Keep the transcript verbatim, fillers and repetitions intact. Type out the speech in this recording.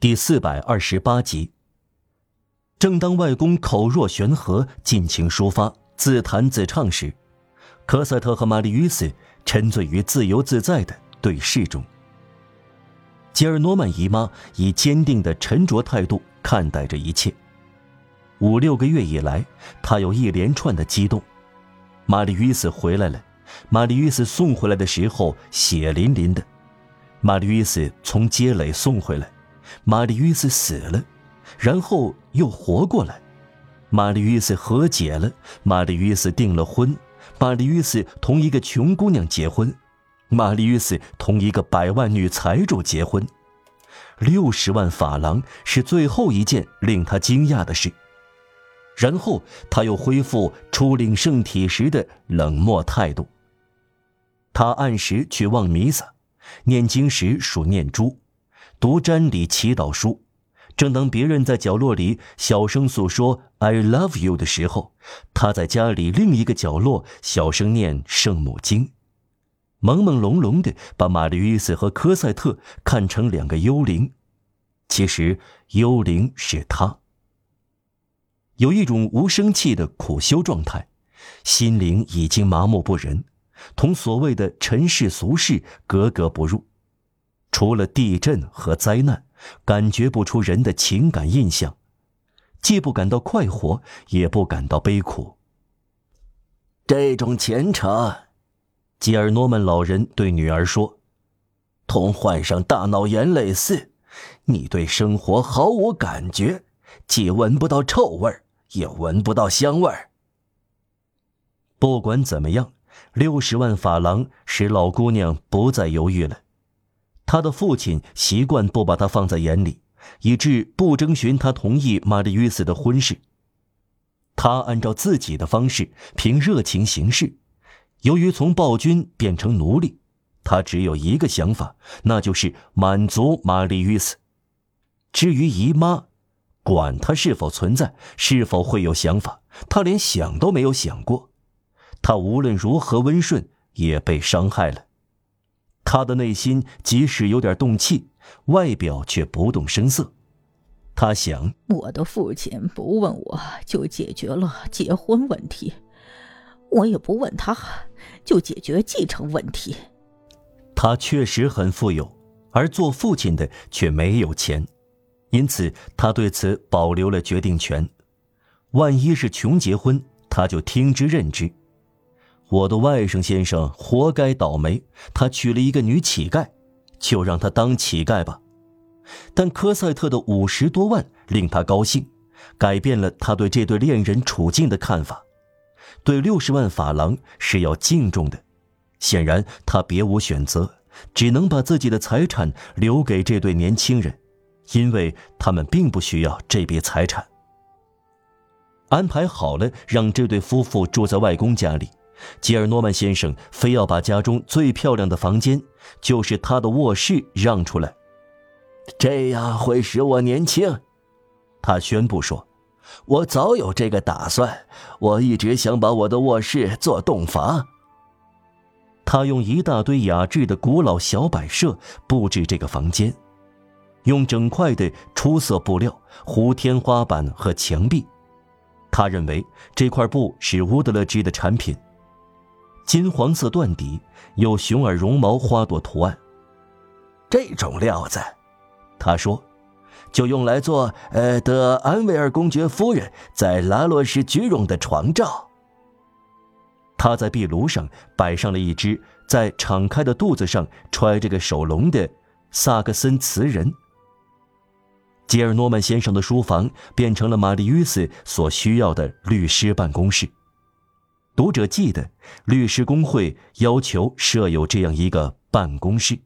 第四百二十八集。正当外公口若悬河，尽情抒发，自弹自唱时，科赛特和玛丽于斯沉醉于自由自在的对视中。吉尔诺曼姨妈以坚定的沉着态度看待着一切。五六个月以来，她有一连串的激动。玛丽于斯回来了，玛丽于斯送回来的时候血淋淋的，玛丽于斯从街垒送回来，玛丽于斯死了，然后又活过来，玛丽于斯和解了，玛丽于斯订了婚，玛丽于斯同一个穷姑娘结婚，玛丽于斯同一个百万女财主结婚。六十万法郎是最后一件令他惊讶的事。然后他又恢复出领圣体时的冷漠态度。他按时去望弥撒，念经时数念珠，读瞻礼祈祷书。正当别人在角落里小声诉说 I love you 的时候，他在家里另一个角落小声念圣母经。朦朦胧胧地把玛丽于斯和科赛特看成两个幽灵，其实幽灵是他。有一种无生气的苦修状态，心灵已经麻木不仁，同所谓的尘世俗世格格不入。除了地震和灾难，感觉不出人的情感印象，既不感到快活，也不感到悲苦。这种前程，吉尔诺曼老人对女儿说，同患上大脑炎类似，你对生活毫无感觉，既闻不到臭味，也闻不到香味。不管怎么样，六十万法郎使老姑娘不再犹豫了。他的父亲习惯不把他放在眼里，以致不征询他同意玛丽于斯的婚事。他按照自己的方式，凭热情行事。由于从暴君变成奴隶，他只有一个想法，那就是满足玛丽于斯。至于姨妈，管他是否存在，是否会有想法，他连想都没有想过。他无论如何温顺，也被伤害了。他的内心即使有点动气，外表却不动声色。他想，我的父亲不问我就解决了结婚问题，我也不问他就解决继承问题。他确实很富有，而做父亲的却没有钱，因此他对此保留了决定权。万一是穷结婚，他就听之任之。我的外甥先生活该倒霉，他娶了一个女乞丐，就让他当乞丐吧。但科赛特的五十多万令他高兴，改变了他对这对恋人处境的看法。对六十万法郎是要敬重的，显然他别无选择，只能把自己的财产留给这对年轻人，因为他们并不需要这笔财产。安排好了让这对夫妇住在外公家里，吉尔诺曼先生非要把家中最漂亮的房间，就是他的卧室让出来。这样会使我年轻，他宣布说，我早有这个打算，我一直想把我的卧室做洞房。他用一大堆雅致的古老小摆设布置这个房间，用整块的出色布料糊天花板和墙壁。他认为这块布是乌德勒支的产品，金黄色缎底，有熊耳绒毛花朵图案。这种料子，他说，就用来做呃的安维尔公爵夫人在拉洛什居容的床罩。他在壁炉上摆上了一只在敞开的肚子上揣着个手笼的萨克森瓷人。吉尔诺曼先生的书房变成了玛丽于斯所需要的律师办公室。读者记得，律师工会要求设有这样一个办公室。